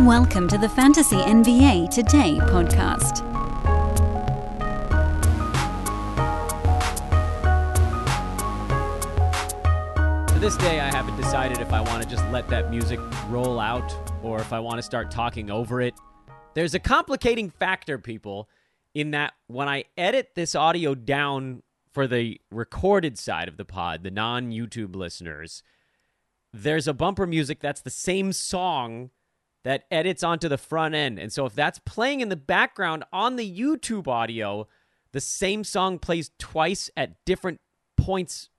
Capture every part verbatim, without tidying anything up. Welcome to the Fantasy N B A Today podcast. To this day, I haven't decided if I want to just let that music roll out or if I want to start talking over it. There's a complicating factor, people, in that when I edit this audio down for the recorded side of the pod, the non-YouTube listeners, there's a bumper music that's the same song that edits onto the front end. And so if that's playing in the background on the YouTube audio, the same song plays twice at different points.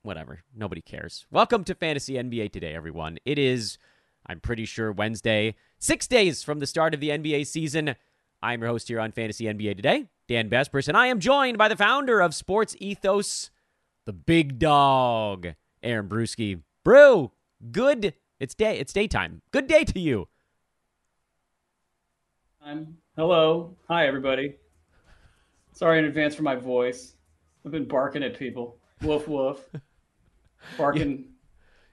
Whatever. Nobody cares. Welcome to Fantasy N B A Today, everyone. It is, I'm pretty sure, Wednesday, six days from the start of the N B A season. I'm your host here on Fantasy N B A Today, Dan Besbris, and I am joined by the founder of Sports Ethos, the big dog, Aaron Bruski. Brew, good It's day. It's daytime. Good day to you. I'm, hello. Hi, everybody. Sorry in advance for my voice. I've been barking at people. Woof, woof. Barking yeah.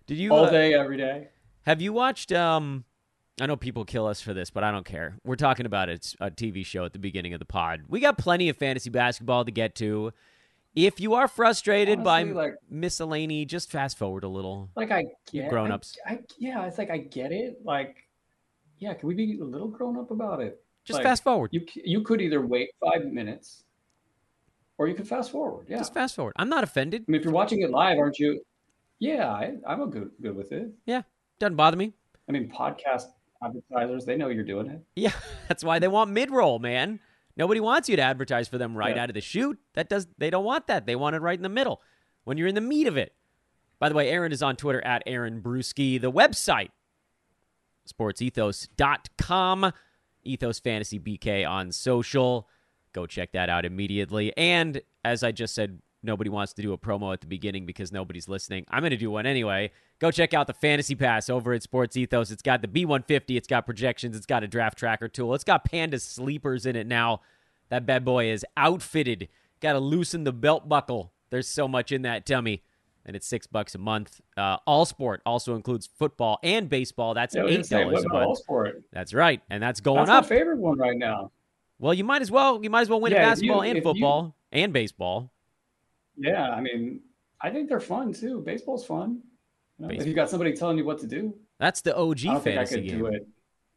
Did you, all uh, day, every day. Have you watched... Um, I know people kill us for this, but I don't care. We're talking about it. It's a T V show at the beginning of the pod. We got plenty of fantasy basketball to get to. If you are frustrated Honestly, by like, miscellany, just fast forward a little. Like I get grown-ups. I, I, yeah, it's like I get it. Like, yeah, can we be a little grown up about it? Just like, fast forward. You you could either wait five minutes, or you could fast forward. Yeah, just fast forward. I'm not offended. I mean, if you're watching it live, aren't you? Yeah, I, I'm good good with it. Yeah, doesn't bother me. I mean, podcast advertisers, they know you're doing it. Yeah, that's why they want mid-roll, man. Nobody wants you to advertise for them right yeah. out of the chute. That does they don't want that. They want it right in the middle when you're in the meat of it. By the way, Aaron is on Twitter at Aaron Bruski. The website, sports ethos dot com, Ethos Fantasy B K on social. Go check that out immediately. And as I just said, nobody wants to do a promo at the beginning because nobody's listening. I'm going to do one anyway. Go check out the Fantasy Pass over at Sports Ethos. It's got the B one fifty. It's got projections. It's got a draft tracker tool. It's got Panda sleepers in it now. That bad boy is outfitted. Got to loosen the belt buckle. There's so much in that tummy. And it's six bucks a month. Uh, all sport also includes football and baseball. That's yeah, eight dollars a month. All sport. That's right, and that's going that's up. That's my favorite one right now. Well, you might as well. You might as well win yeah, basketball you, and football you, and baseball. Yeah, I mean, I think they're fun too. Baseball's fun. You know, if you got somebody telling you what to do, that's the O G I don't fantasy think I could game. Do it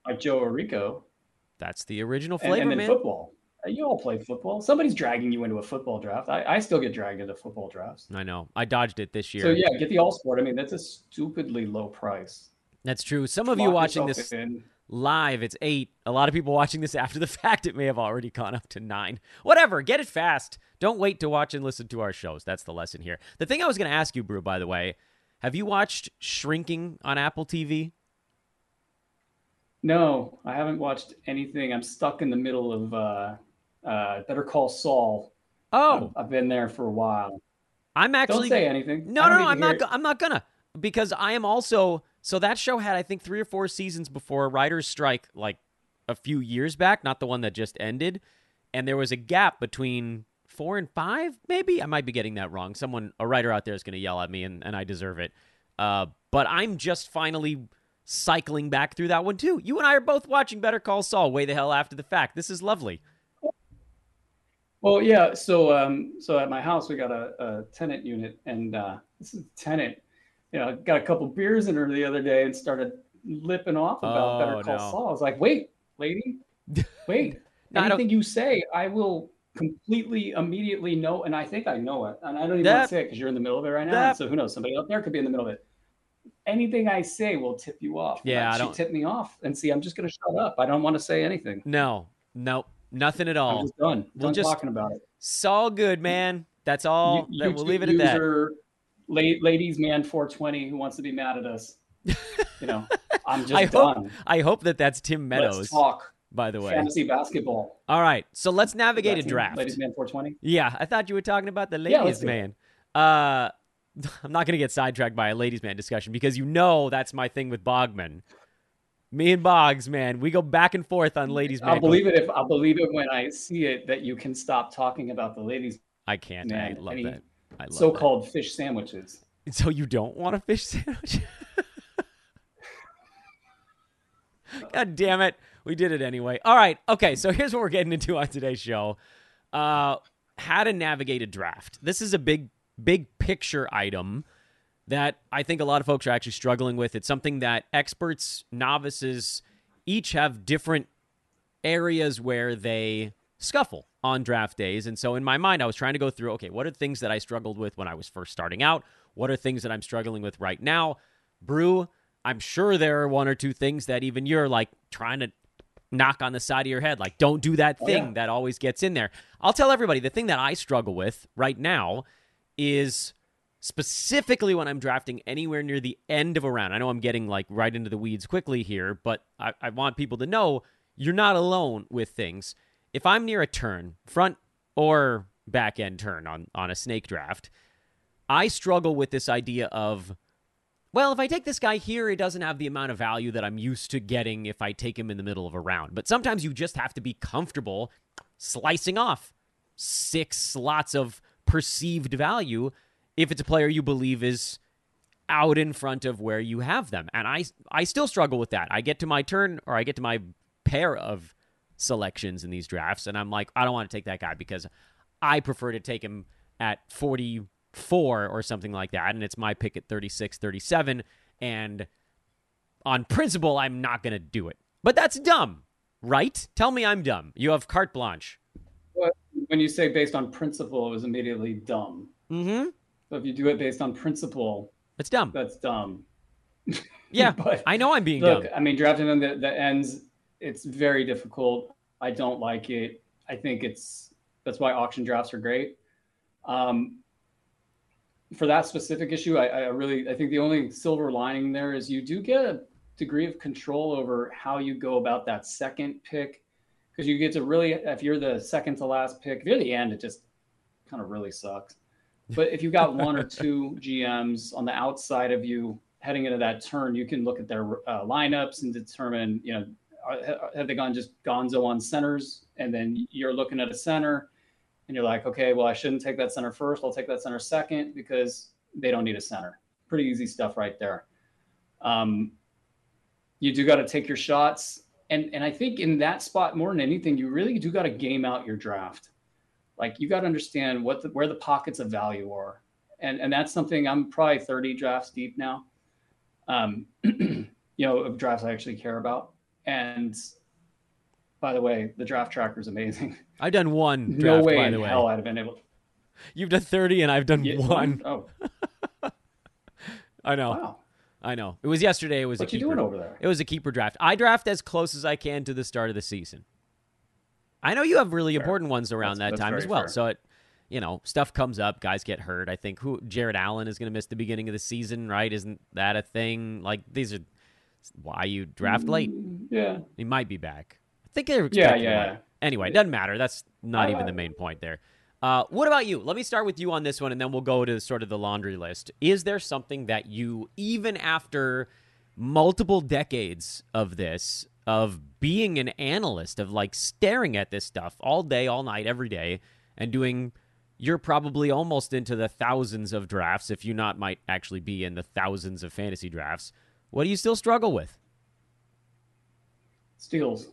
like Joe Orico. That's the original flavor, and, and then man. Football. You all play football. Somebody's dragging you into a football draft. I, I still get dragged into football drafts. I know. I dodged it this year. So, yeah, get the all sport. I mean, that's a stupidly low price. That's true. Some of Lock you watching this in. Live, it's eight. A lot of people watching this after the fact, it may have already gone up to nine. Whatever. Get it fast. Don't wait to watch and listen to our shows. That's the lesson here. The thing I was going to ask you, Brew, by the way, have you watched Shrinking on Apple T V? No, I haven't watched anything. I'm stuck in the middle of... Uh... Uh, Better Call Saul. Oh, I've, I've been there for a while. I'm actually don't say anything. No, no, no. I'm not. Go- I'm not gonna because I am also. So that show had I think three or four seasons before a writer's strike, like a few years back. Not the one that just ended, and there was a gap between four and five. Maybe I might be getting that wrong. Someone, a writer out there, is gonna yell at me, and, and I deserve it. Uh, but I'm just finally cycling back through that one too. You and I are both watching Better Call Saul way the hell after the fact. This is lovely. Well, yeah. So, um, so at my house, we got a, a tenant unit, and uh, this is a tenant. You know, got a couple beers in her the other day and started lipping off about oh, Better Call no. Saul. I was like, "Wait, lady, wait! no, Anything you say, I will completely, immediately know." And I think I know it, and I don't even that, want to say it because you're in the middle of it right now. That, so who knows? Somebody out there could be in the middle of it. Anything I say will tip you off. Yeah, like, I don't... she tipped me off, and see, I'm just going to shut up. I don't want to say anything. No, no. Nothing at all. I'm just done. We're done just talking about it. It's all good, man. That's all. You, you, we'll leave it at that. Ladies, man, four twenty, who wants to be mad at us? You know, I'm just I done. Hope, I hope that that's Tim Meadows. Let's talk. By the way, fantasy basketball. All right, so let's navigate a draft. Ladies, man, four twenty. Yeah, I thought you were talking about the ladies, yeah, man. Uh, I'm not going to get sidetracked by a ladies, man discussion because you know that's my thing with Bogman. Me and Boggs, man, we go back and forth on ladies' man. I'll believe it if I believe it when I see it that you can stop talking about the ladies. I can't. Man. I love Any that. I love so-called that. Fish sandwiches. So you don't want a fish sandwich? God damn it. We did it anyway. All right. Okay, so here's what we're getting into on today's show. Uh, how to navigate a draft. This is a big, big picture item that I think a lot of folks are actually struggling with. It's something that experts, novices, each have different areas where they scuffle on draft days. And so in my mind, I was trying to go through, okay, what are things that I struggled with when I was first starting out? What are things that I'm struggling with right now? Brew, I'm sure there are one or two things that even you're like trying to knock on the side of your head. Like, don't do that thing oh, yeah. that always gets in there. I'll tell everybody the thing that I struggle with right now is specifically when I'm drafting anywhere near the end of a round. I know I'm getting like right into the weeds quickly here, but I, I want people to know you're not alone with things. If I'm near a turn, front or back end turn on, on a snake draft, I struggle with this idea of, well, if I take this guy here, it doesn't have the amount of value that I'm used to getting if I take him in the middle of a round. But sometimes you just have to be comfortable slicing off six slots of perceived value if it's a player you believe is out in front of where you have them. And I, I still struggle with that. I get to my turn or I get to my pair of selections in these drafts, and I'm like, I don't want to take that guy because I prefer to take him at forty-four or something like that, and it's my pick at thirty-six, thirty-seven, and on principle, I'm not going to do it. But that's dumb, right? Tell me I'm dumb. You have carte blanche. Well, when you say based on principle, it was immediately dumb. Mm-hmm. So if you do it based on principle, it's dumb. That's dumb. Yeah, but I know I'm being look, dumb. I mean, drafting them that, that ends... It's very difficult. I don't like it. I think it's that's why auction drafts are great. Um, for that specific issue, I, I really I think the only silver lining there is you do get a degree of control over how you go about that second pick, because you get to really, if you're the second to last pick, if you're the end, it just kind of really sucks. But if you got one or two G Ms on the outside of you heading into that turn, you can look at their uh, lineups and determine, you know, have they gone just gonzo on centers? And then you're looking at a center and you're like, okay, well, I shouldn't take that center first. I'll take that center second because they don't need a center. Pretty easy stuff right there. Um, you do got to take your shots. And, and I think in that spot, more than anything, you really do got to game out your draft. Like you got to understand what the, where the pockets of value are. And, and that's something I'm probably thirty drafts deep now. Um, you know, of drafts I actually care about. And by the way, the draft tracker is amazing. I've done one draft, no way by the way. Hell, I'd have been able to... You've done thirty and I've done yeah, one. Oh. I know. Wow. I know. It was yesterday. It was what a keeper. What you doing over there? It was a keeper draft. I draft as close as I can to the start of the season. I know you have really fair. important ones around that's, that that's time as well. Fair. So, it, you know, stuff comes up. Guys get hurt. I think who Jared Allen is going to miss the beginning of the season, right? Isn't that a thing? Like, these are... Why you draft late? Yeah, he might be back. I think they're expecting yeah, yeah. Him. Anyway, it doesn't matter. That's not I even like the main it. point there. Uh, what about you? Let me start with you on this one, and then we'll go to sort of the laundry list. Is there something that you, even after multiple decades of this, of being an analyst, of like staring at this stuff all day, all night, every day, and doing, you're probably almost into the thousands of drafts, if you not might actually be in the thousands of fantasy drafts. What do you still struggle with? Steals.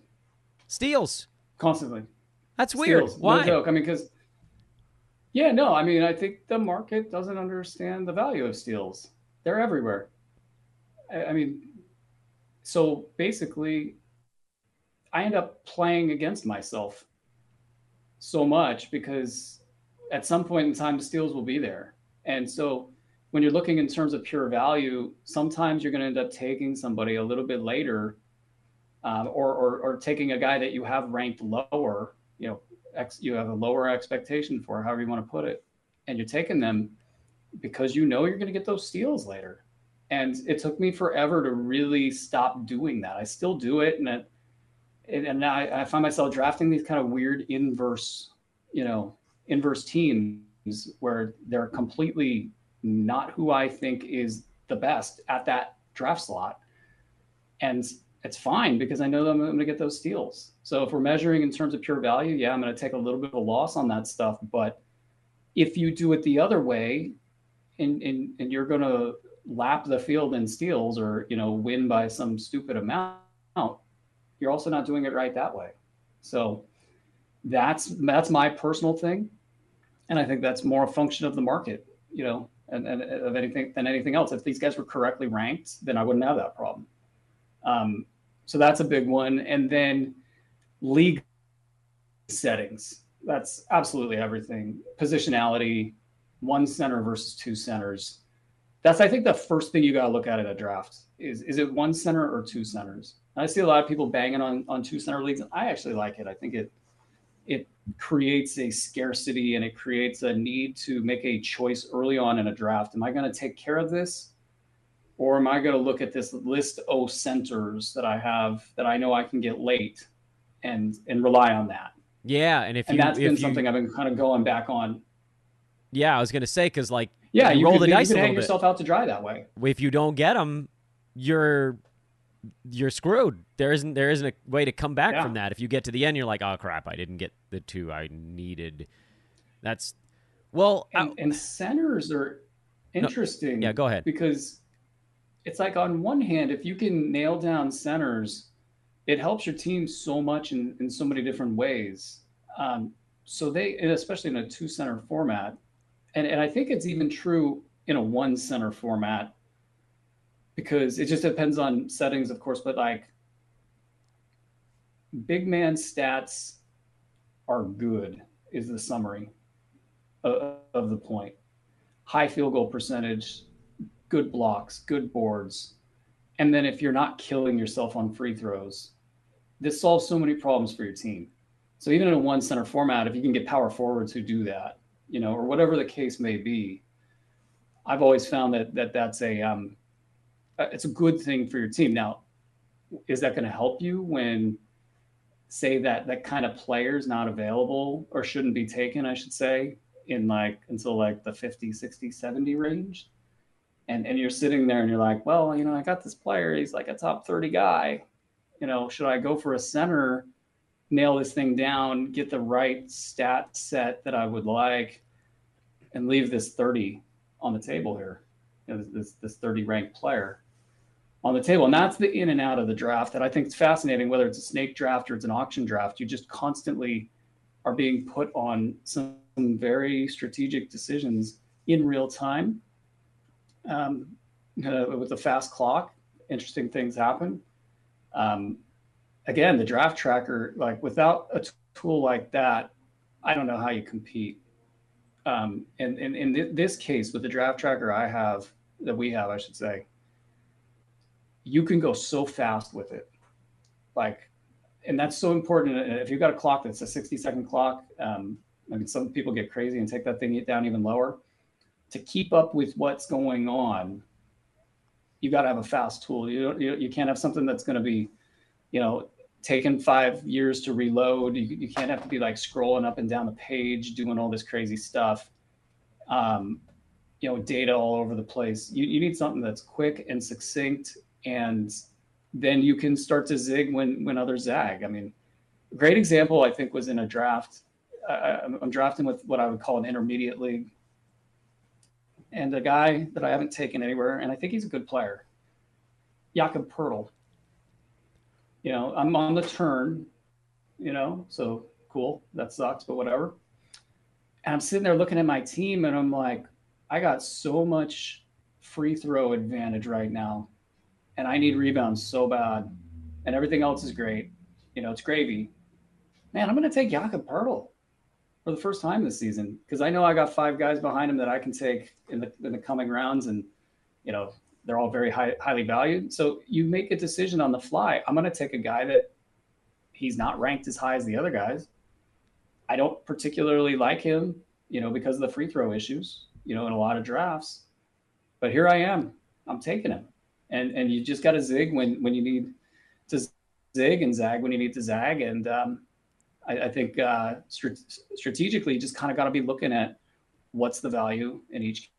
Steals? Constantly. That's weird. Steals. Why? No joke. I mean, because, yeah, no, I mean, I think the market doesn't understand the value of steals. They're everywhere. I, I mean, so basically, I end up playing against myself so much because at some point in time, the steals will be there. And so... when you're looking in terms of pure value, sometimes you're going to end up taking somebody a little bit later um, or, or or taking a guy that you have ranked lower, you know, ex, you have a lower expectation for, however you want to put it. And you're taking them because you know you're going to get those steals later. And it took me forever to really stop doing that. I still do it. And it, and I, I find myself drafting these kind of weird inverse, you know, inverse teams where they're completely... not who I think is the best at that draft slot. And it's fine because I know that I'm going to get those steals. So if we're measuring in terms of pure value, yeah, I'm going to take a little bit of a loss on that stuff. But if you do it the other way and, and, and you're going to lap the field in steals or, you know, win by some stupid amount, you're also not doing it right that way. So that's, that's my personal thing. And I think that's more a function of the market, you know, and, and of anything than anything else. If these guys were correctly ranked, then I wouldn't have that problem. Um, so that's a big one. And then league settings, that's absolutely everything. Positionality, one center versus two centers. That's, I think, the first thing you got to look at in a draft is, is it one center or two centers? And I see a lot of people banging on, on two center leagues. And I actually like it. I think it, it creates a scarcity and it creates a need to make a choice early on in a draft. Am I going to take care of this? Or am I going to look at this list of centers that I have that I know I can get late and, and rely on that? Yeah. And if and you, that's if been you, something I've been kind of going back on. Yeah. I was going to say, cause like, yeah, you, you roll could, the you dice could a hang bit. Yourself out to dry that way. If you don't get them, you're, you're screwed. There isn't, there isn't a way to come back yeah. from that. If you get to the end, you're like, oh crap, I didn't get the two I needed. That's well. And, and centers are interesting. No, yeah. Go ahead. Because it's like, on one hand, if you can nail down centers, it helps your team so much in, in so many different ways. Um, so they, and especially in a two center format. And, and I think it's even true in a one center format, because it just depends on settings, of course, but like big man stats are good is the summary of, of the point. High field goal percentage, good blocks, good boards. And then if you're not killing yourself on free throws, this solves so many problems for your team. So even in a one center format, if you can get power forwards who do that, you know, or whatever the case may be, I've always found that, that that's a, um, it's a good thing for your team. Now, is that going to help you when say that, that kind of player is not available or shouldn't be taken, I should say, in like, until like the fifty, sixty, seventy range? And and you're sitting there and you're like, well, you know, I got this player. He's like a top thirty guy. You know, should I go for a center, nail this thing down, get the right stat set that I would like, and leave this thirty on the table here, you know, this this thirty ranked player on the table? And that's the in and out of the draft that I think is fascinating, whether it's a snake draft or it's an auction draft. You just constantly are being put on some very strategic decisions in real time. Um, uh, with the fast clock, interesting things happen. Um, again, the draft tracker, like without a t- tool like that, I don't know how you compete. Um, and in this case, with the draft tracker I have, that we have, I should say, you can go so fast with it. Like, and that's so important. If you've got a clock that's a sixty second clock, um, I mean, some people get crazy and take that thing down even lower. To keep up with what's going on, you got to have a fast tool. You don't, you, you can't have something that's going to be, you know, taking five years to reload. You, you can't have to be like scrolling up and down the page, doing all this crazy stuff. Um, you know, data all over the place. You, you need something that's quick and succinct, and then you can start to zig when, when others zag. I mean, a great example, I think, was in a draft. Uh, I'm, I'm drafting with what I would call an intermediate league. And a guy that I haven't taken anywhere, and I think he's a good player, Jakob Poeltl. You know, I'm on the turn, you know, so cool. That sucks, but whatever. And I'm sitting there looking at my team, and I'm like, I got so much free throw advantage right now, and I need rebounds so bad, and everything else is great. You know, it's gravy. Man, I'm going to take Jakob Poeltl for the first time this season, because I know I got five guys behind him that I can take in the in the coming rounds, and you know they're all very high, highly valued. So you make a decision on the fly. I'm going to take a guy that he's not ranked as high as the other guys. I don't particularly like him, you know, because of the free throw issues, you know, in a lot of drafts. But here I am. I'm taking him, and and you just got to zig when when you need to zig and zag when you need to zag, and um, I think uh, strategically, you just kind of got to be looking at what's the value in each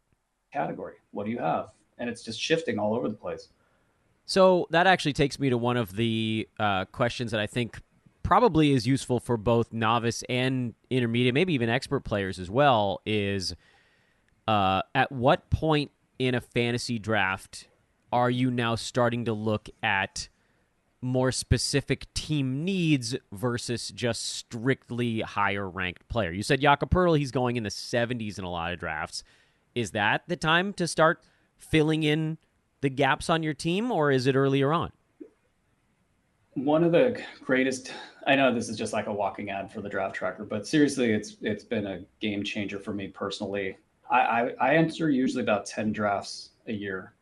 category. What do you have? And it's just shifting all over the place. So that actually takes me to one of the uh, questions that I think probably is useful for both novice and intermediate, maybe even expert players as well, is uh, at what point in a fantasy draft are you now starting to look at more specific team needs versus just strictly higher-ranked player. You said Jakob Poeltl, he's going in the seventies in a lot of drafts. Is that the time to start filling in the gaps on your team, or is it earlier on? One of the greatest, I know this is just like a walking ad for the draft tracker, but seriously, it's it's been a game changer for me personally. I, I, I enter usually about ten drafts a year.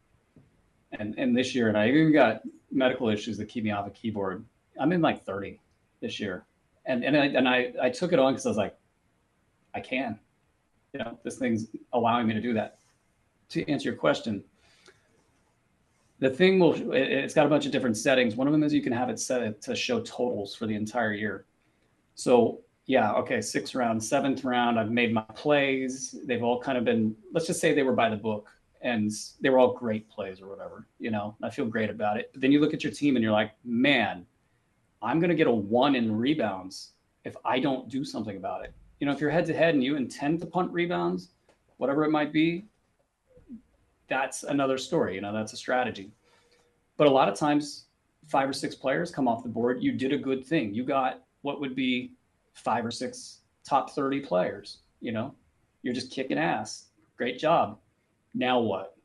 And and this year, and I even got medical issues that keep me off a keyboard. I'm in like thirty this year. And and I and I, I took it on because I was like, I can. You know, this thing's allowing me to do that. To answer your question, the thing will, it, it's got a bunch of different settings. One of them is you can have it set to show totals for the entire year. So yeah, okay, sixth round, seventh round, I've made my plays. They've all kind of been, let's just say they were by the book and they were all great plays or whatever, you know, I feel great about it. But then you look at your team and you're like, man, I'm going to get a one in rebounds if I don't do something about it. You know, if you're head to head and you intend to punt rebounds, whatever it might be, that's another story. You know, that's a strategy. But a lot of times, five or six players come off the board. You did a good thing. You got what would be five or six top thirty players. You know, you're just kicking ass. Great job. Now what?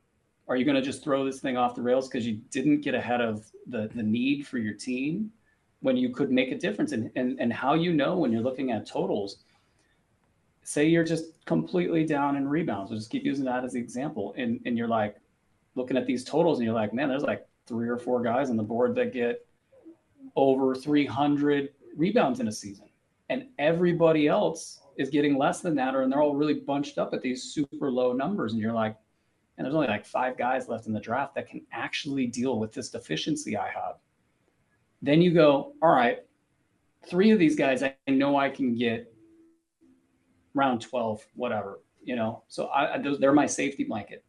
Are you going to just throw this thing off the rails because you didn't get ahead of the, the need for your team when you could make a difference? And, and, and how you know when you're looking at totals, say you're just completely down in rebounds. We'll just keep using that as the example. And, and you're like looking at these totals and you're like, man, there's like three or four guys on the board that get over three hundred rebounds in a season. And everybody else is getting less than that, or and they're all really bunched up at these super low numbers. And you're like, and there's only like five guys left in the draft that can actually deal with this deficiency I have. Then you go, all right, three of these guys, I know I can get round twelve, whatever, you know, so I, those, they're my safety blanket.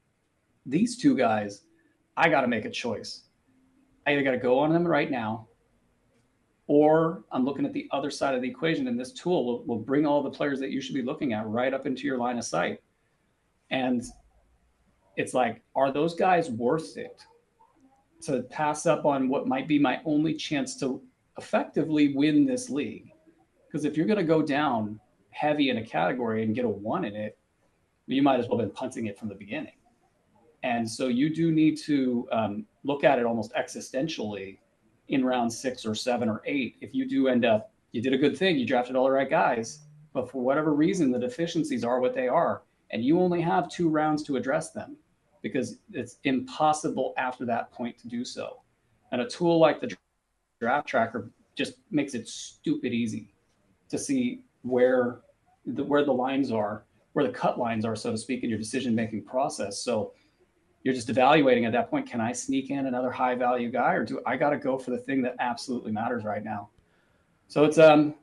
These two guys, I got to make a choice. I either got to go on them right now, or I'm looking at the other side of the equation, and this tool will, will bring all the players that you should be looking at right up into your line of sight. And it's like, are those guys worth it to pass up on what might be my only chance to effectively win this league? Because if you're going to go down heavy in a category and get a one in it, you might as well have been punting it from the beginning. And so you do need to um, look at it almost existentially in round six or seven or eight. If you do end up, you did a good thing, you drafted all the right guys, but for whatever reason, the deficiencies are what they are. And you only have two rounds to address them because it's impossible after that point to do so. And a tool like the draft tracker just makes it stupid easy to see where the where the lines are, where the cut lines are, so to speak, in your decision-making process. So you're just evaluating at that point, can I sneak in another high-value guy, or do I got to go for the thing that absolutely matters right now? So it's um,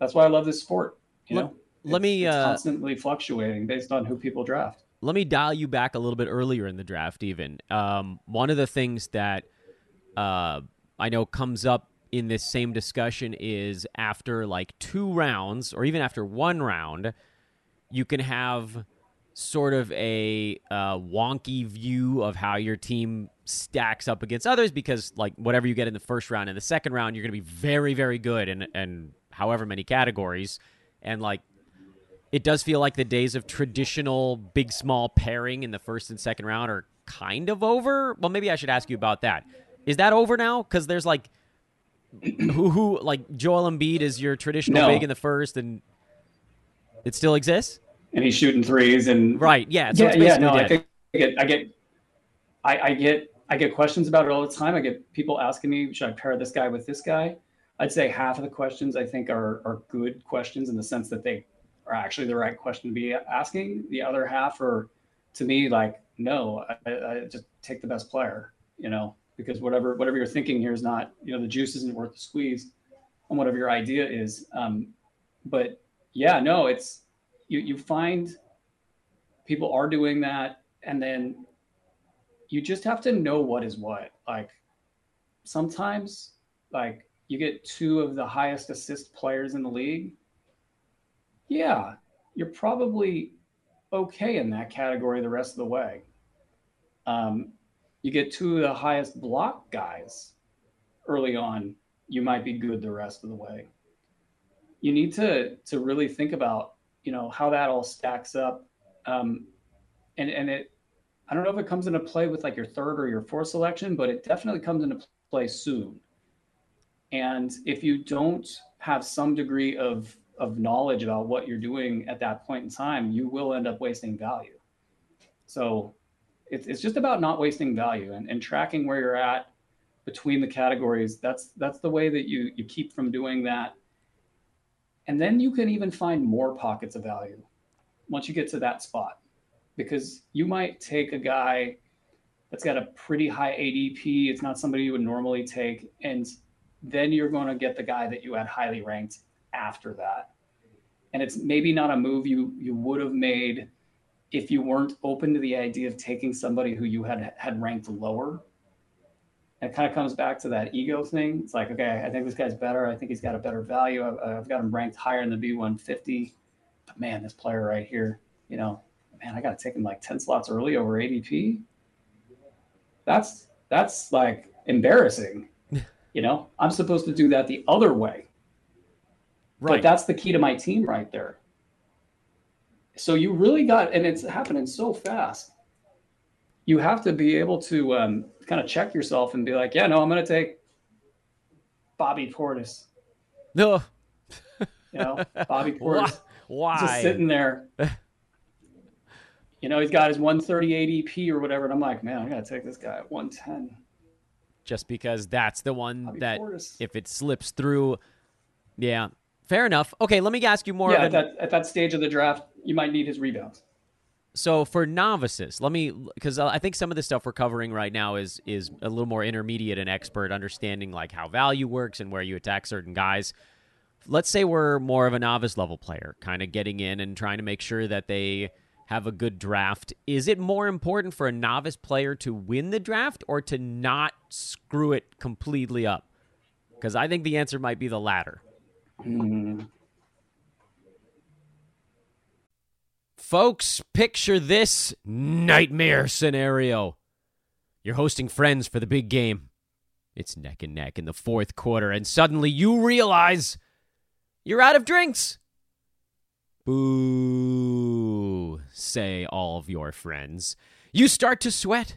that's why I love this sport. You let, know, let it's, me it's uh, constantly fluctuating based on who people draft. Let me dial you back a little bit earlier in the draft, even. Um, one of the things that uh, I know comes up in this same discussion is after like two rounds or even after one round, you can have sort of a uh, wonky view of how your team stacks up against others, because like whatever you get in the first round and the second round, you're going to be very, very good in, in however many categories. And like, it does feel like the days of traditional big, small pairing in the first and second round are kind of over. Well, maybe I should ask you about that. Is that over now? Because there's like, who, who, like Joel Embiid is your traditional no. big in the first, and it still exists, and he's shooting threes, and right, yeah, so yeah, it's yeah. No, I, think I get, I get, I, I get, I get questions about it all the time. I get people asking me, should I pair this guy with this guy? I'd say half of the questions I think are are good questions in the sense that they are actually the right question to be asking. The other half are, to me, like no, I, I just take the best player, you know. Because whatever whatever you're thinking here is not, you know, the juice isn't worth the squeeze on whatever your idea is. Um, but yeah, no, it's, you you find people are doing that. And then you just have to know what is what. Like sometimes like you get two of the highest assist players in the league. Yeah, you're probably okay in that category the rest of the way. Um, You get two of the highest block guys. early on, you might be good the rest of the way. You need to to really think about, you know, how that all stacks up. Um, and, and it, I don't know if it comes into play with like your third or your fourth selection, but it definitely comes into play soon. And if you don't have some degree of, of knowledge about what you're doing at that point in time, you will end up wasting value. So it's, it's just about not wasting value and, and tracking where you're at between the categories. That's, that's the way that you, you keep from doing that. And then you can even find more pockets of value once you get to that spot, because you might take a guy that's got a pretty high A D P. It's not somebody you would normally take. And then you're going to get the guy that you had highly ranked after that. And it's maybe not a move you, you would have made if you weren't open to the idea of taking somebody who you had had ranked lower. And it kind of comes back to that ego thing. It's like, okay, I think this guy's better. I think he's got a better value. I've, I've got him ranked higher in the B one fifty. But man, this player right here, you know, man, I got to take him like ten slots early over A D P. That's, that's like embarrassing. You know, I'm supposed to do that the other way. Right. But that's the key to my team right there. So you really got, and it's happening so fast. You have to be able to um, kind of check yourself and be like, yeah, no, I'm going to take Bobby Portis. No. You know, Bobby Portis. Why? Just sitting there. You know, he's got his one thirty A D P or whatever. And I'm like, man, I got to take this guy at one ten. Just because that's the one Bobby that Portis. If it slips through. Yeah, fair enough. Okay, let me ask you more. Yeah, of at, an... that, at that stage of the draft, you might need his rebounds. So for novices, let me, because I think some of the stuff we're covering right now is is a little more intermediate and expert, understanding like how value works and where you attack certain guys. Let's say we're more of a novice level player, kind of getting in and trying to make sure that they have a good draft. Is it more important for a novice player to win the draft or to not screw it completely up? Because I think the answer might be the latter. Mm-hmm. Folks, picture this nightmare scenario. You're hosting friends for the big game. It's neck and neck in the fourth quarter, and suddenly you realize you're out of drinks. Boo, say all of your friends. You start to sweat.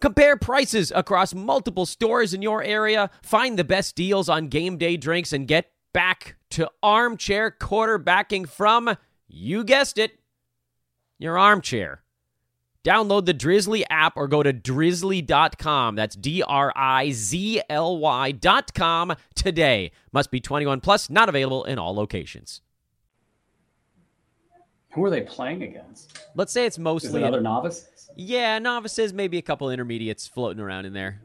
Compare prices across multiple stores in your area, find the best deals on game day drinks, and get back to armchair quarterbacking from, you guessed it, your armchair. Download the Drizly app or go to drizly dot com. That's D R I Z L Y dot com today. Must be twenty-one plus, not available in all locations. Who are they playing against? Let's say it's mostly... Is it other novices? Yeah, novices, maybe a couple intermediates floating around in there.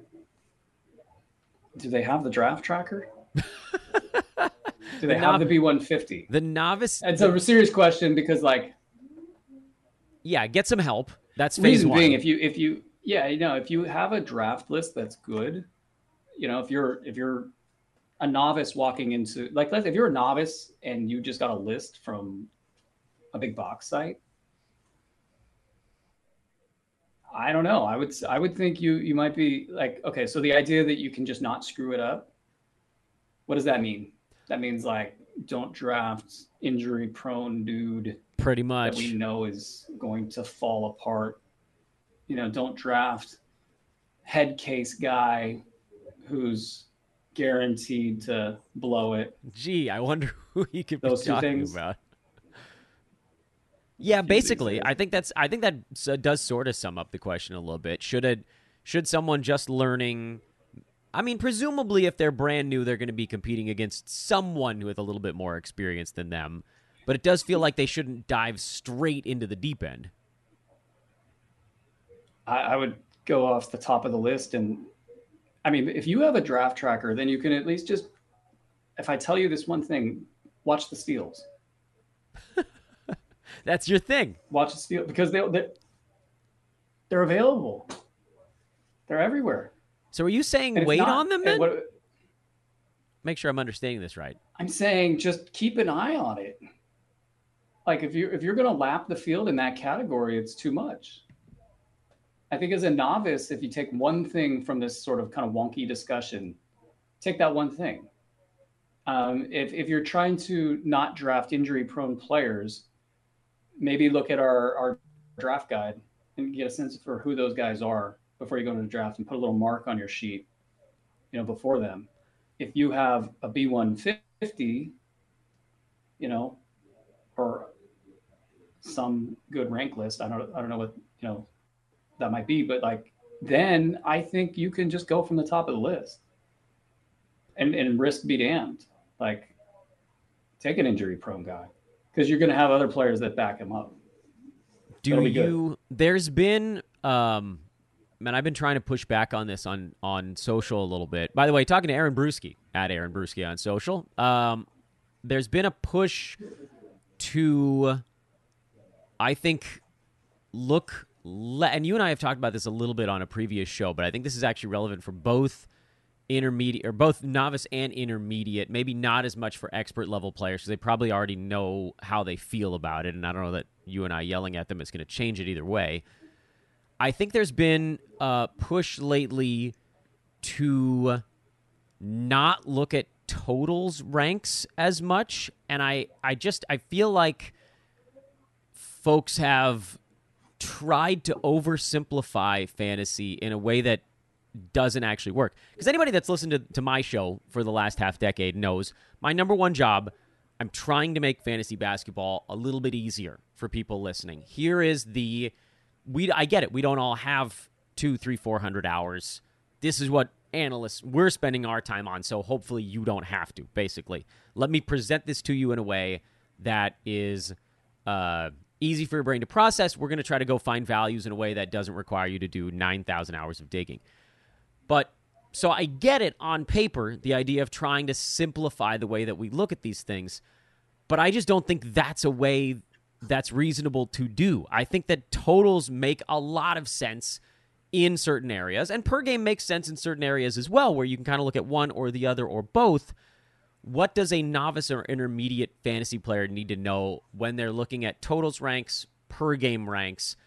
Do they have the draft tracker? Do they the have nov- the B one fifty? The novice... It's a serious question because, like... Yeah, get some help. That's phase reason one. Being, if you if you yeah, you know, if you have a draft list that's good, you know, if you're if you're a novice walking into like let's if you're a novice and you just got a list from a big box site, I don't know. I would I would think you you might be like, okay, so the idea that you can just not screw it up, what does that mean? That means like don't draft injury prone dude. Pretty much. That we know is going to fall apart. You know, don't draft head case guy who's guaranteed to blow it. Gee, I wonder who he could Those be talking two things. About. Yeah, basically, I think that's I think that does sort of sum up the question a little bit. Should it should someone just learning? I mean, presumably, if they're brand new, they're going to be competing against someone with a little bit more experience than them. But it does feel like they shouldn't dive straight into the deep end. I, I would go off the top of the list. And I mean, if you have a draft tracker, then you can at least just, if I tell you this one thing, watch the steals. That's your thing. Watch the steal because they, they they're available. They're everywhere. So are you saying wait not, on them then? What, Make sure I'm understanding this right. I'm saying just keep an eye on it. Like if you if you're going to lap the field in that category, it's too much. I think as a novice, if you take one thing from this sort of kind of wonky discussion, take that one thing. Um, if if you're trying to not draft injury-prone players, maybe look at our, our draft guide and get a sense for who those guys are before you go into the draft and put a little mark on your sheet, you know, before them. If you have a B one fifty, you know, or some good rank list, I don't I don't know what, you know, that might be, but like, then I think you can just go from the top of the list and, and risk be damned. Like, take an injury prone guy because you're going to have other players that back him up. Do you, good. There's been, um, man, I've been trying to push back on this on, on social a little bit, by the way, talking to Aaron Bruski at Aaron Bruski on social. Um, there's been a push to, I think, look, and you and I have talked about this a little bit on a previous show, but I think this is actually relevant for both intermediate or both novice and intermediate, maybe not as much for expert level players because they probably already know how they feel about it. And I don't know that you and I yelling at them is going to change it either way. I think there's been a push lately to not look at totals ranks as much. And I, I just, I feel like folks have tried to oversimplify fantasy in a way that doesn't actually work. Because anybody that's listened to, to my show for the last half decade knows my number one job, I'm trying to make fantasy basketball a little bit easier for people listening. Here is the, we I get it, we don't all have two, three, four hundred hours. This is what analysts, we're spending our time on, so hopefully you don't have to, basically. Let me present this to you in a way that is uh easy for your brain to process. We're going to try to go find values in a way that doesn't require you to do nine thousand hours of digging. But so I get it on paper, the idea of trying to simplify the way that we look at these things, but I just don't think that's a way that's reasonable to do. I think that totals make a lot of sense in certain areas, and per game makes sense in certain areas as well, where you can kind of look at one or the other or both. What does a novice or intermediate fantasy player need to know when they're looking at totals ranks, per game ranks?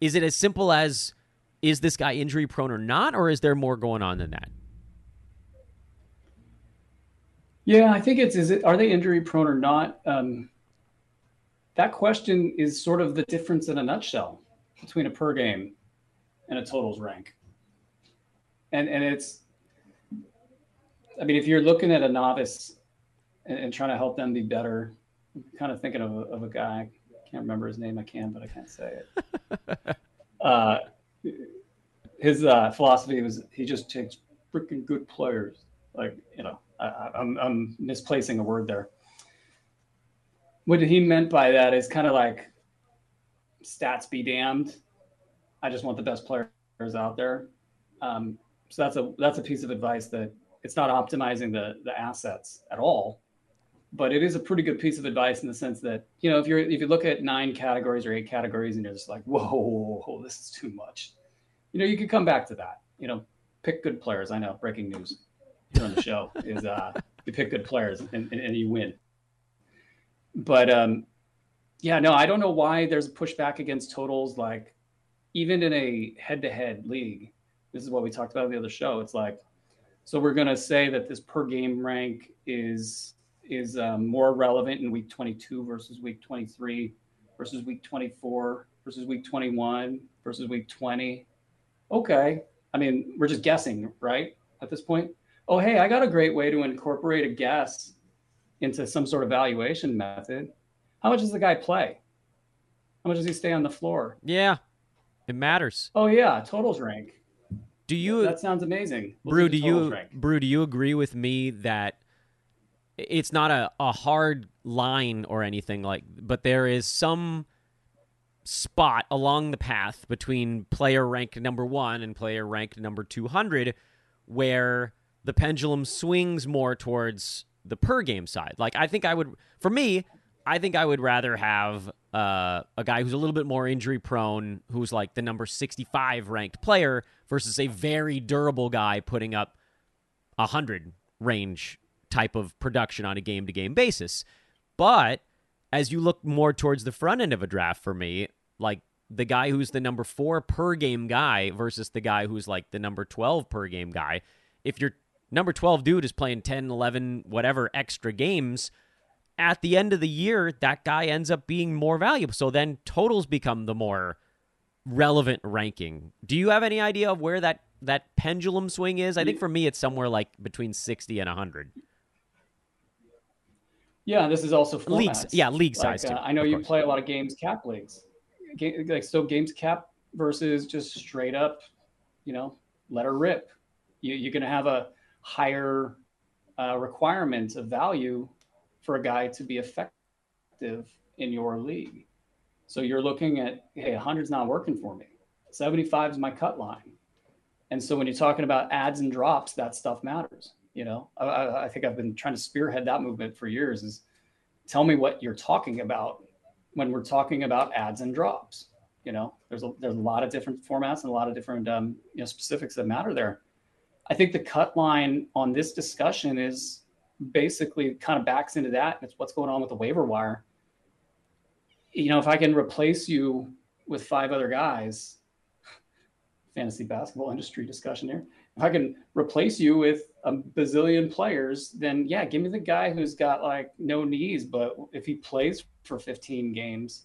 Is it as simple as, is this guy injury prone or not? Or is there more going on than that? Yeah, I think it's, is it, are they injury prone or not? Um, that question is sort of the difference in a nutshell between a per game and a totals rank. And, and it's, I mean, if you're looking at a novice and, and trying to help them be better, I'm kind of thinking of a, of a guy. I can't remember his name. I can, but I can't say it. uh, his uh, philosophy was he just takes freaking good players. Like, you know, I, I'm, I'm misplacing a word there. What he meant by that is kind of like stats be damned. I just want the best players out there. Um, so that's a that's a piece of advice that, it's not optimizing the, the assets at all, but it is a pretty good piece of advice in the sense that, you know, if you're, if you look at nine categories or eight categories and you're just like, whoa, whoa, whoa, this is too much. You know, you could come back to that, you know, pick good players. I know breaking news here on the show is uh, you pick good players and, and, and you win. But um, yeah, no, I don't know why there's a pushback against totals. Like even in a head to head league, this is what we talked about in the other show. It's like, so we're going to say that this per game rank is is um, more relevant in week twenty-two versus week twenty-three versus week twenty-four versus week twenty-one versus week twenty. Okay. I mean, we're just guessing, right, at this point? Oh, hey, I got a great way to incorporate a guess into some sort of valuation method. How much does the guy play? How much does he stay on the floor? Yeah, it matters. Oh, yeah, totals rank. Do you, that sounds amazing. We'll Brew, do you, rank. Brew, do you agree with me that it's not a, a hard line or anything like, but there is some spot along the path between player ranked number one and player ranked number two hundred where the pendulum swings more towards the per game side. Like, I think I would, for me, I think I would rather have uh, a guy who's a little bit more injury prone, who's like the number sixty-five ranked player versus a very durable guy putting up a hundred range type of production on a game to game basis. But as you look more towards the front end of a draft for me, like the guy who's the number four per game guy versus the guy who's like the number twelve per game guy, if your number twelve dude is playing ten, eleven, whatever extra games, at the end of the year, that guy ends up being more valuable. So then totals become the more relevant ranking. Do you have any idea of where that, that pendulum swing is? I think for me, it's somewhere like between sixty and one hundred. Yeah, this is also formats. Leagues, yeah, league size. Like, uh, too, I know you course. play a lot of games cap leagues. Game, like so games cap versus just straight up, you know, let her rip. You, you're going to have a higher uh, requirement of value for a guy to be effective in your league. So you're looking at, hey, one hundred's not working for me. seventy-five is my cut line. And so when you're talking about ads and drops, that stuff matters. You know, I, I think I've been trying to spearhead that movement for years, is tell me what you're talking about when we're talking about ads and drops. You know, there's a, there's a lot of different formats and a lot of different, um, you know, specifics that matter there. I think the cut line on this discussion is basically kind of backs into that. It's what's going on with the waiver wire. You know, if I can replace you with five other guys, fantasy basketball industry discussion here. If I can replace you with a bazillion players, then yeah, give me the guy who's got like no knees, but if he plays for fifteen games,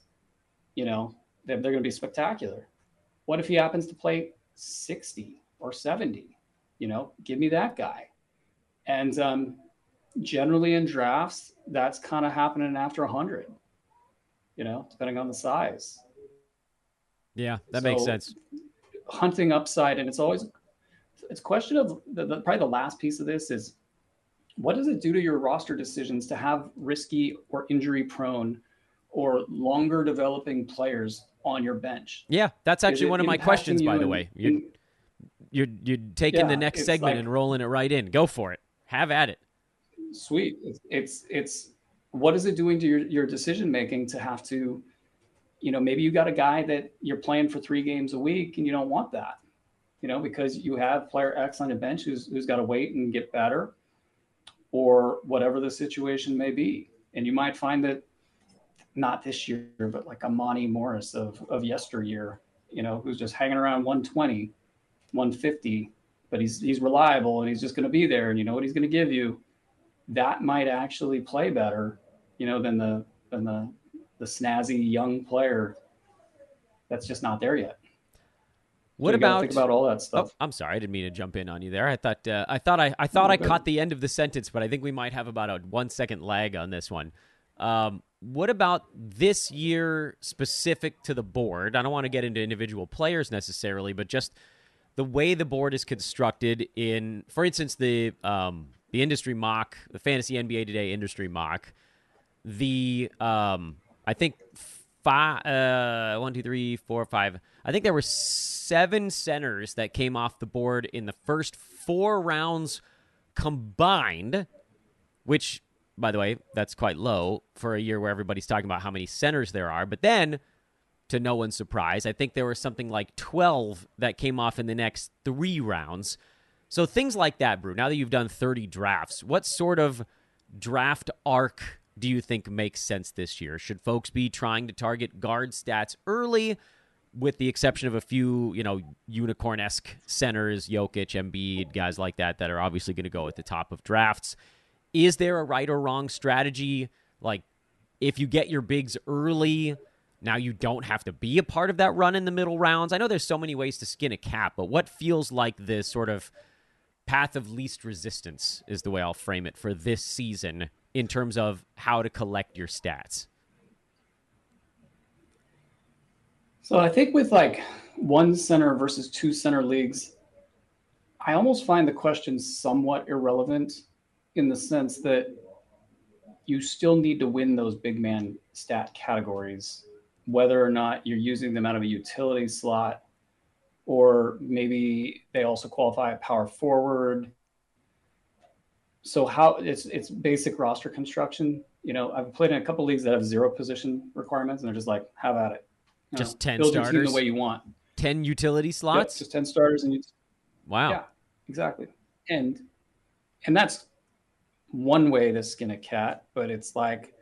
you know, they're, they're going to be spectacular. What if he happens to play sixty or seventy, you know, give me that guy. And um, generally in drafts, that's kind of happening after a hundred, you know, depending on the size. Yeah, that so, makes sense. Hunting upside. And it's always, it's a question of the, the, probably the last piece of this is, what does it do to your roster decisions to have risky or injury prone or longer developing players on your bench? Yeah, that's actually one of my questions, by the way. You, you're, you're taking yeah, the next segment like, and rolling it right in. Go for it. Have at it. Sweet. It's, it's, it's what is it doing to your, your decision making to have to, you know, maybe you got a guy that you're playing for three games a week and you don't want that. You know, because you have player X on the bench who's who's got to wait and get better or whatever the situation may be. And you might find that not this year, but like a Monty Morris of, of yesteryear, you know, who's just hanging around one twenty, one fifty, but he's he's reliable and he's just going to be there and you know what he's going to give you. That might actually play better, you know, than the than the the snazzy young player that's just not there yet. What about, think about all that stuff? Oh, I'm sorry, I didn't mean to jump in on you there. I thought uh, I thought I, I thought I caught the end of the sentence, but I think we might have about a one second lag on this one. Um, what about this year specific to the board? I don't want to get into individual players necessarily, but just the way the board is constructed. In, for instance, the um, the industry mock, the Fantasy N B A Today industry mock. The um, I think. Five, uh, one, two, three, four, five. I think there were seven centers that came off the board in the first four rounds combined, which, by the way, that's quite low for a year where everybody's talking about how many centers there are. But then, to no one's surprise, I think there were something like twelve that came off in the next three rounds. So things like that, Brew, now that you've done thirty drafts, what sort of draft arc do you think makes sense this year? Should folks be trying to target guard stats early, with the exception of a few, you know, unicorn-esque centers, Jokic, Embiid, guys like that, that are obviously going to go at the top of drafts? Is there a right or wrong strategy? Like, if you get your bigs early, now you don't have to be a part of that run in the middle rounds. I know there's so many ways to skin a cat, but what feels like the sort of path of least resistance is the way I'll frame it for this season, in terms of how to collect your stats? So I think with like one center versus two center leagues, I almost find the question somewhat irrelevant, in the sense that you still need to win those big man stat categories, whether or not you're using them out of a utility slot, or maybe they also qualify at power forward. So how it's it's basic roster construction. You know, I've played in a couple leagues that have zero position requirements, and they're just like, have at it. You just know, ten build starters. Build your team the way you want. ten utility slots? Yep, just ten starters. And you, wow. Yeah, exactly. And and that's one way to skin a cat, but it's like,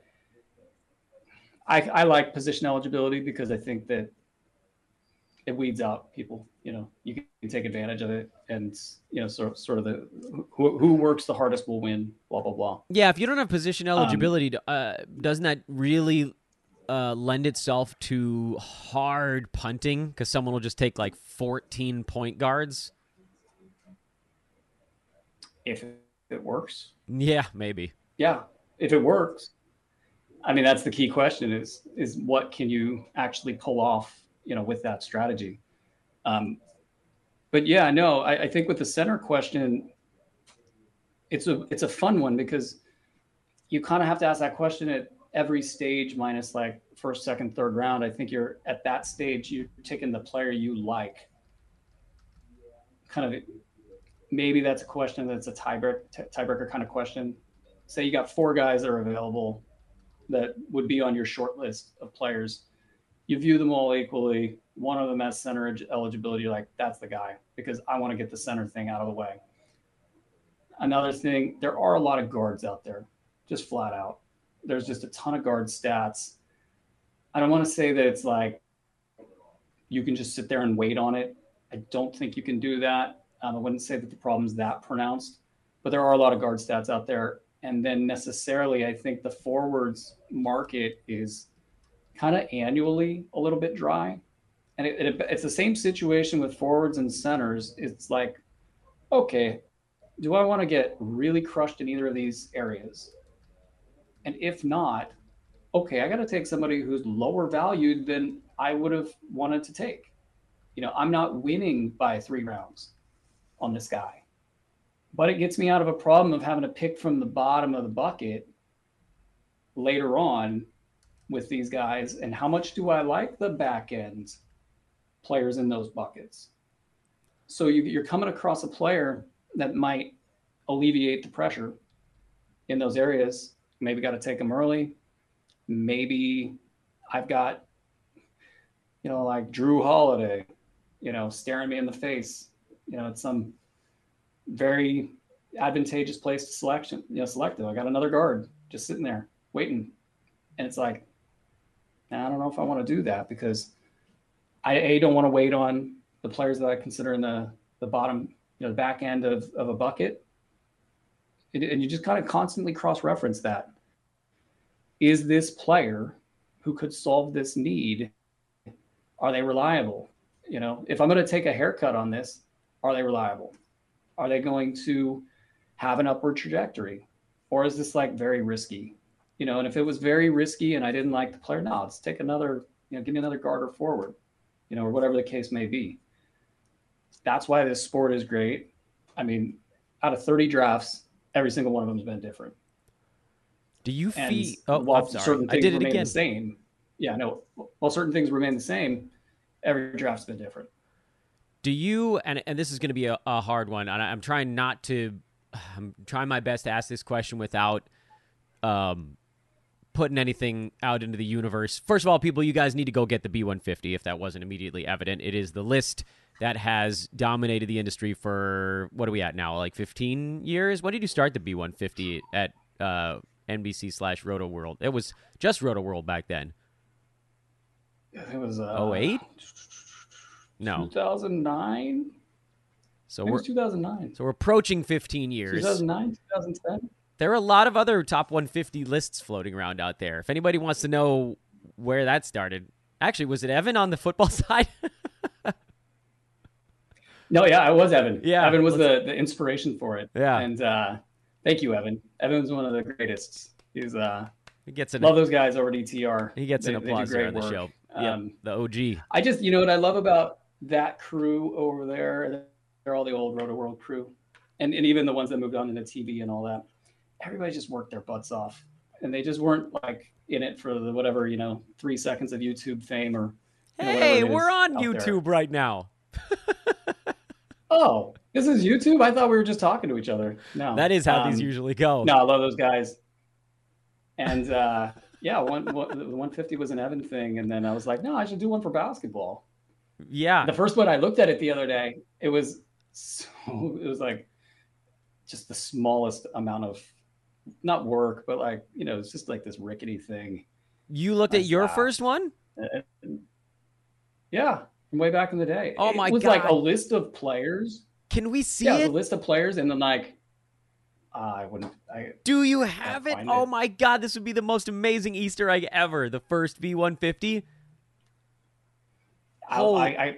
I, I like position eligibility because I think that it weeds out people. You know, you can take advantage of it, and you know, sort of, sort of the who, who works the hardest will win. Blah blah blah. Yeah, if you don't have position eligibility, um, uh, doesn't that really uh, lend itself to hard punting? Because someone will just take like fourteen point guards. If it works. Yeah, maybe. Yeah, if it works. I mean, that's the key question: is is what can you actually pull off? You know, with that strategy. Um, but yeah, no, I, I think with the center question, it's a, it's a fun one because you kind of have to ask that question at every stage minus like first, second, third round. I think you're at that stage, you're taking the player you like. Kind of, maybe that's a question that's a tiebreaker, tiebreaker kind of question. Say you got four guys that are available that would be on your short list of players. You view them all equally. One of them has center eligibility. You're like, that's the guy because I want to get the center thing out of the way. Another thing, there are a lot of guards out there, just flat out. There's just a ton of guard stats. I don't want to say that it's like you can just sit there and wait on it. I don't think you can do that. Um, I wouldn't say that the problem's that pronounced, but there are a lot of guard stats out there. And then necessarily, I think the forwards market is kind of annually a little bit dry. And it, it, it's the same situation with forwards and centers. It's like, okay, do I want to get really crushed in either of these areas? And if not, okay, I got to take somebody who's lower valued than I would have wanted to take. You know, I'm not winning by three rounds on this guy, but it gets me out of a problem of having to pick from the bottom of the bucket later on with these guys, and how much do I like the back end players in those buckets? So you, you're coming across a player that might alleviate the pressure in those areas. Maybe got to take them early. Maybe I've got, you know, like Drew Holiday, you know, staring me in the face, you know, it's some very advantageous place to selection, you know, selective. I got another guard just sitting there waiting. And it's like, I don't know if I want to do that because I a, don't want to wait on the players that I consider in the, the bottom, you know, the back end of, of a bucket. It, and you just kind of constantly cross-reference that. Is this player who could solve this need, are they reliable? You know, if I'm going to take a haircut on this, are they reliable? Are they going to have an upward trajectory? Or is this like very risky? You know, and if it was very risky and I didn't like the player, no, let's take another, you know, give me another guard or forward, you know, or whatever the case may be. That's why this sport is great. I mean, out of thirty drafts, every single one of them has been different. Do you feel, oh, while certain things I did it remain again. the same, yeah, no, while certain things remain the same, every draft's been different. Do you, and, and this is going to be a, a hard one, and I'm trying not to, I'm trying my best to ask this question without, um, putting anything out into the universe. First of all, people, you guys need to go get the B one fifty if that wasn't immediately evident. It is the list that has dominated the industry for, what are we at now, like fifteen years? When did you start the B one fifty at uh, N B C slash Roto World? It was just Roto World back then. It was... Uh, oh eight? No. two thousand nine? So we're, it was two thousand nine. So we're approaching fifteen years. two thousand nine, two thousand ten? There are a lot of other top one fifty lists floating around out there. If anybody wants to know where that started, actually, was it Evan on the football side? No, yeah, it was Evan. Yeah, Evan was the, the inspiration for it. Yeah, and uh, thank you, Evan. Evan's one of the greatest. He's uh, he gets an, love those guys over D T R. He gets an they, applause they on the show. Um, yeah, the O G. I just, you know, what I love about that crew over there, they're all the old Roto World crew, and and even the ones that moved on into T V and all that. Everybody just worked their butts off and they just weren't like in it for the, whatever, you know, three seconds of YouTube fame or, you know, hey, we're on YouTube there right now. Oh, This is YouTube? I thought we were just talking to each other. No. That is how um, these usually go. No, I love those guys. And uh, yeah, one, one, the one fifty was an Evan thing. And then I was like, no, I should do one for basketball. Yeah. The first one I looked at it the other day, it was so, it was like just the smallest amount of, not work, but like, you know, it's just like this rickety thing. You looked at your first one? Yeah. From way back in the day. Oh my God. It was like a list of players. Can we see yeah, it? Yeah, the list of players, and then like, uh, I wouldn't. I, Do you have it? Oh it. my God, this would be the most amazing Easter egg ever. The first B one fifty. I, oh, I,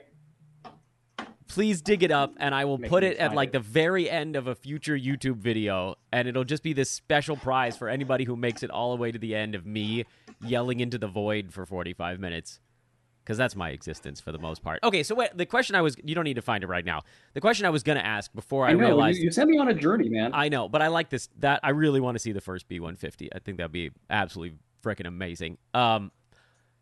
I. Please dig it up, and I will put it at like it. the very end of a future YouTube video, and it'll just be this special prize for anybody who makes it all the way to the end of me yelling into the void for forty-five minutes. Because that's my existence for the most part. Okay, so wait, the question I was... You don't need to find it right now. The question I was going to ask before I, I know, realized... You, you sent me on a journey, man. I know, but I like this. That I really want to see the first B one fifty. I think that would be absolutely freaking amazing. Um,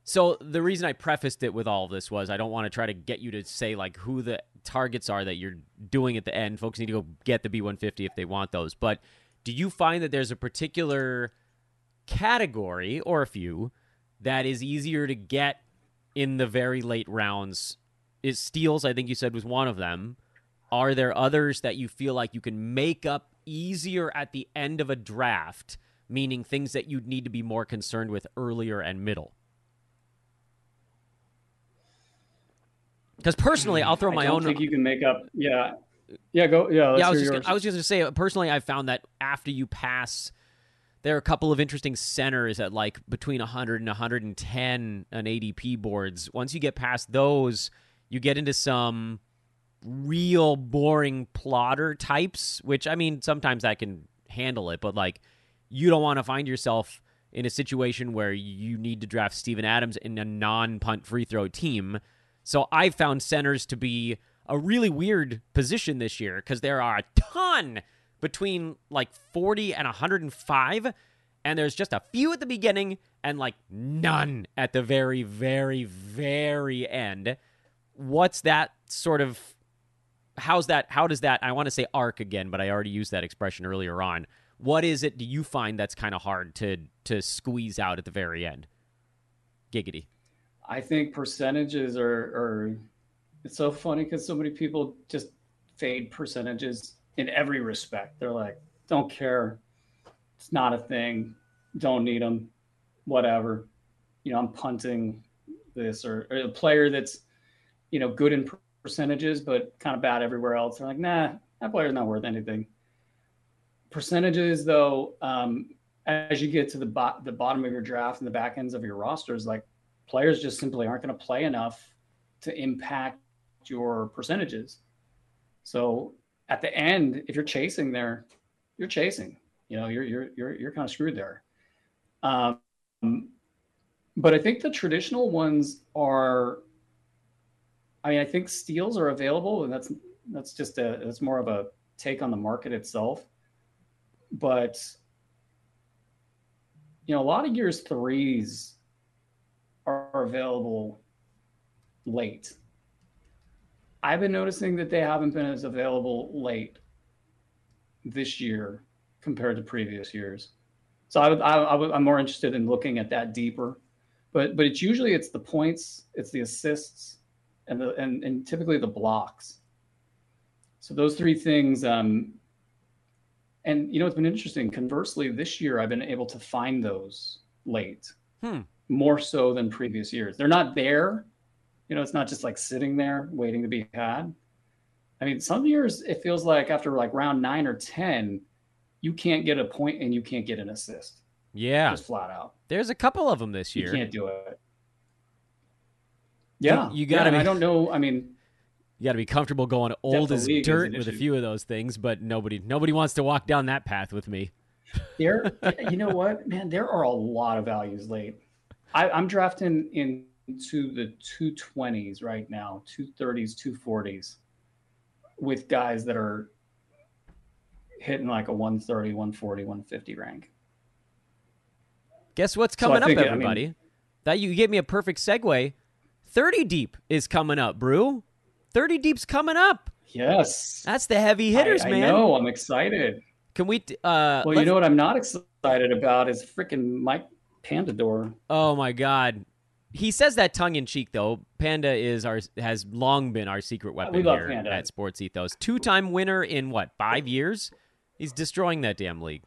so the reason I prefaced it with all of this was I don't want to try to get you to say like who the targets are that you're doing at the end. Folks need to go get the B one fifty if they want those. But do you find that there's a particular category, or a few, that is easier to get in the very late rounds? Is steals, I think you said, was one of them. Are there others that you feel like you can make up easier at the end of a draft, meaning things that you'd need to be more concerned with earlier and middle? Because personally, I'll throw my own... I don't think you can make up... Yeah. Yeah, go... Yeah, yeah I, was gonna, I was just going to say, personally, I found that after you pass... There are a couple of interesting centers at like between one hundred and one ten on A D P boards. Once you get past those, you get into some real boring plotter types, which, I mean, sometimes I can handle it, but like you don't want to find yourself in a situation where you need to draft Stephen Adams in a non-punt free throw team. So I found centers to be a really weird position this year because there are a ton between like forty and one hundred five, and there's just a few at the beginning and like none at the very, very, very end. What's that sort of, how's that, how does that, I want to say arc again, but I already used that expression earlier on. What is it do you find that's kind of hard to to squeeze out at the very end? Giggity. I think percentages are, are it's so funny because so many people just fade percentages in every respect. They're like, don't care. It's not a thing. Don't need them. Whatever. You know, I'm punting this, or, or a player that's, you know, good in percentages, but kind of bad everywhere else. They're like, nah, that player's not worth anything. Percentages though, um, as you get to the, bo- the bottom of your draft and the back ends of your rosters, like players just simply aren't going to play enough to impact your percentages. So at the end, if you're chasing there, you're chasing, you know, you're, you're, you're, you're kind of screwed there. Um, but I think the traditional ones are, I mean, I think steals are available, and that's, that's just a, that's more of a take on the market itself. But, you know, a lot of years threes are available late. I've been noticing that they haven't been as available late this year compared to previous years. So I would, I, I would, I'm more interested in looking at that deeper, but, but it's usually, it's the points, it's the assists, and the, and, and typically the blocks. So those three things. Um, and you know, it's been interesting. Conversely, this year, I've been able to find those late, hmm. more so than previous years. They're not there. You know, it's not just like sitting there waiting to be had. I mean, some years it feels like after like round nine or ten, you can't get a point and you can't get an assist. Yeah. Just flat out. There's a couple of them this year. You can't do it. Yeah. You, you got to yeah, be, I don't know. I mean, you got to be comfortable going old as dirt with a few of those things, but nobody, nobody wants to walk down that path with me. There, you know what, man, there are a lot of values late. I, I'm drafting in, to the two twenties right now, two thirties, two forties with guys that are hitting like a one thirty, one forty, one fifty rank. Guess what's coming so up, everybody? I mean, that you gave me a perfect segue. thirty deep is coming up, Brew. thirty deep's coming up. Yes. That's the heavy hitters, I, I man. I know. I'm excited. Can we? Uh, well, you know what I'm not excited about is freaking Mike Pandador. Oh, my God. He says that tongue-in-cheek, though. Panda is our has long been our secret weapon we here Panda. At Sports Ethos. Two-time winner in, what, five years? He's destroying that damn league.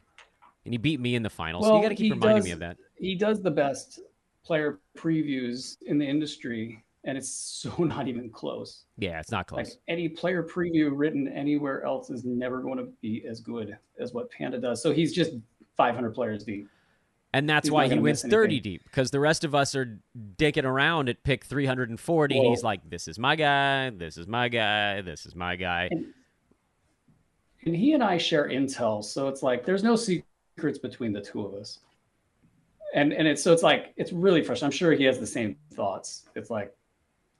And he beat me in the finals. Well, so you got to keep reminding does, me of that. He does the best player previews in the industry, and it's so not even close. Yeah, it's not close. Like, any player preview written anywhere else is never going to be as good as what Panda does. So he's just five hundred players deep. And that's he's why he wins thirty deep, because the rest of us are dicking around at pick three hundred forty. Well, he's like, this is my guy, this is my guy, this is my guy. And, and he and I share intel, so it's like there's no secrets between the two of us. And and it's so it's like, it's really fresh. I'm sure he has the same thoughts. It's like,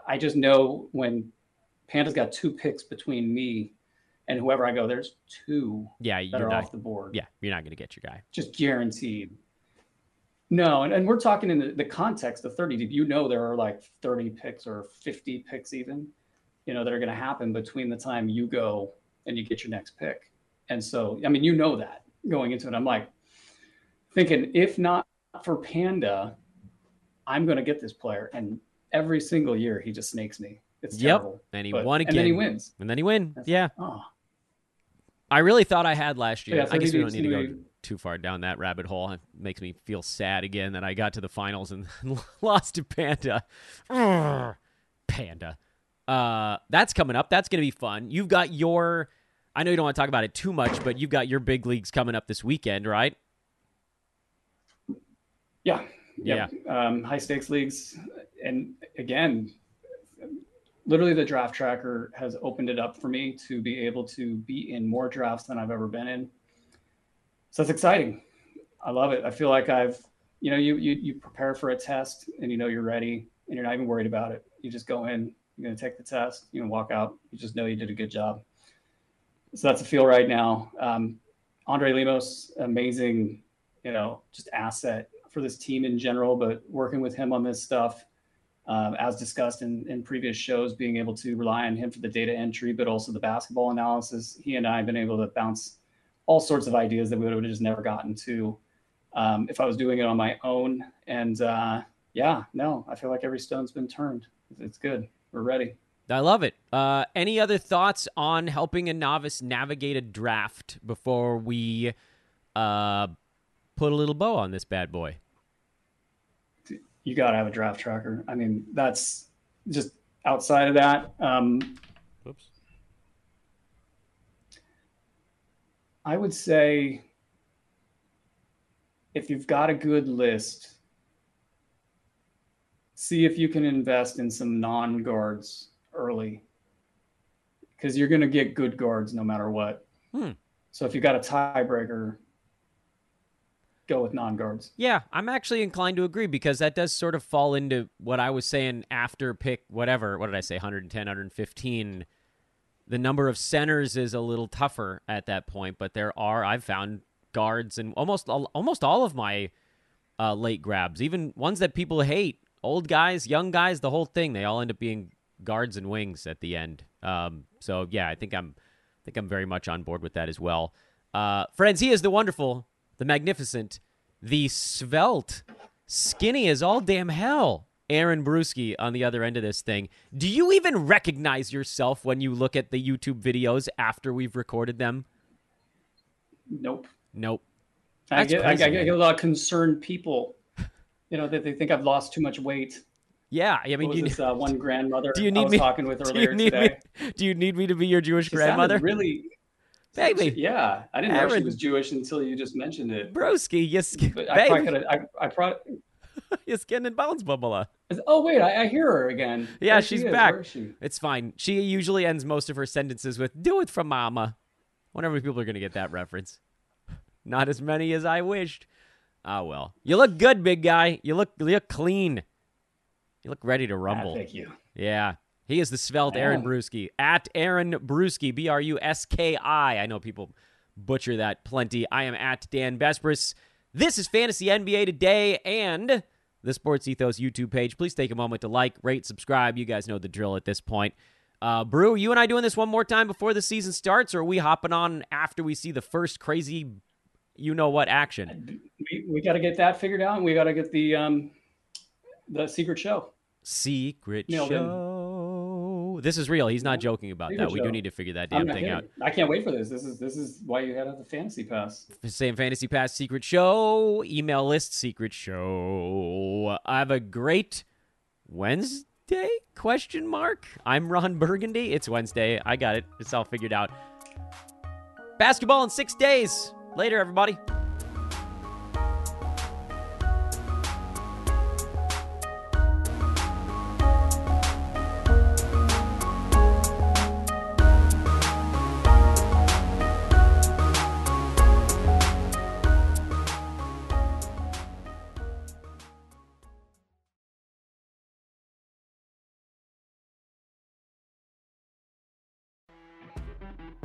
I just know when Panda's got two picks between me and whoever I go, there's two yeah, that are not, off the board. Yeah, you're not going to get your guy. Just guaranteed. No, and, and we're talking in the, the context of thirty deep. You know, there are like thirty picks or fifty picks even, you know, that are going to happen between the time you go and you get your next pick. And so, I mean, you know that going into it. I'm like thinking, if not for Panda, I'm going to get this player. And every single year he just snakes me. It's terrible. Yep. And he but, won again. And then he wins. And then he wins. Yeah. Oh. I really thought I had last year. Yeah, so I guess we don't need to go we... too far down that rabbit hole. It makes me feel sad again that I got to the finals and lost to Panda. Arrgh, Panda. Uh, that's coming up. That's going to be fun. You've got your, I know you don't want to talk about it too much, but you've got your big leagues coming up this weekend, right? Yeah. Yep. Yeah. Um, high stakes leagues. And again, literally the draft tracker has opened it up for me to be able to be in more drafts than I've ever been in. So it's exciting. I love it. I feel like I've, you know, you, you, you prepare for a test and you know, you're ready and you're not even worried about it. You just go in, you're going to take the test, you're going to walk out. You just know you did a good job. So that's the feel right now. Um, Andre Lemos, amazing, you know, just asset for this team in general, but working with him on this stuff, um, as discussed in, in previous shows, being able to rely on him for the data entry, but also the basketball analysis. He and I have been able to bounce all sorts of ideas that we would have just never gotten to um, if I was doing it on my own. And uh, yeah, no, I feel like every stone's been turned. It's good. We're ready. I love it. Uh, any other thoughts on helping a novice navigate a draft before we uh, put a little bow on this bad boy? You got to have a draft tracker. I mean, that's just outside of that. Um, Oops. I would say if you've got a good list, see if you can invest in some non-guards early, because you're going to get good guards no matter what. Hmm. So if you've got a tiebreaker, go with non-guards. Yeah, I'm actually inclined to agree, because that does sort of fall into what I was saying after pick whatever. What did I say? one ten, one fifteen. The number of centers is a little tougher at that point, but there are, I've found guards in almost all, almost all of my uh, late grabs, even ones that people hate, old guys, young guys, the whole thing. They all end up being guards and wings at the end. Um, so yeah, I think I'm I think I'm very much on board with that as well. Uh, friends, he is the wonderful, the magnificent, the svelte, skinny as all damn hell, Aaron Bruski on the other end of this thing. Do you even recognize yourself when you look at the YouTube videos after we've recorded them? Nope. Nope. I get, I, I get a lot of concerned people, you know, that they think I've lost too much weight. Yeah, I mean, you this, uh, one grandmother do you need I was me, talking with earlier do today. Me, do you need me to be your Jewish she grandmother? Really. Baby. She, yeah, I didn't Aaron, know she was Jewish until you just mentioned it. Broski, yes, baby. I probably could have, I, I probably... Your skin and bones, Bubba. Oh, wait, I, I hear her again. Yeah, there she's she back. Where is she? It's fine. She usually ends most of her sentences with, do it for mama. Whenever people are going to get that reference. Not as many as I wished. Ah, oh, well. You look good, big guy. You look, you look clean. You look ready to rumble. Ah, thank you. Yeah. He is the svelte Aaron Bruski. At Aaron Bruski, B R U S K I. I know people butcher that plenty. I am at Dan Besbris. This is Fantasy N B A Today and the Sports Ethos YouTube page. Please take a moment to like, rate, subscribe. You guys know the drill at this point. Uh, Brew, are you and I doing this one more time before the season starts, or are we hopping on after we see the first crazy you-know-what action? We, we got to get that figured out, and we got to get the um, the secret show. Secret Nailed show. In. This is real. He's not joking about secret that. Show. We do need to figure that damn thing kidding. out. I can't wait for this. This is this is why you had the Fantasy Pass. Same Fantasy Pass, secret show, email list, secret show. I have a great Wednesday. Day? Question mark. I'm Ron Burgundy. It's Wednesday. I got it. It's all figured out. Basketball in six days. Later, everybody.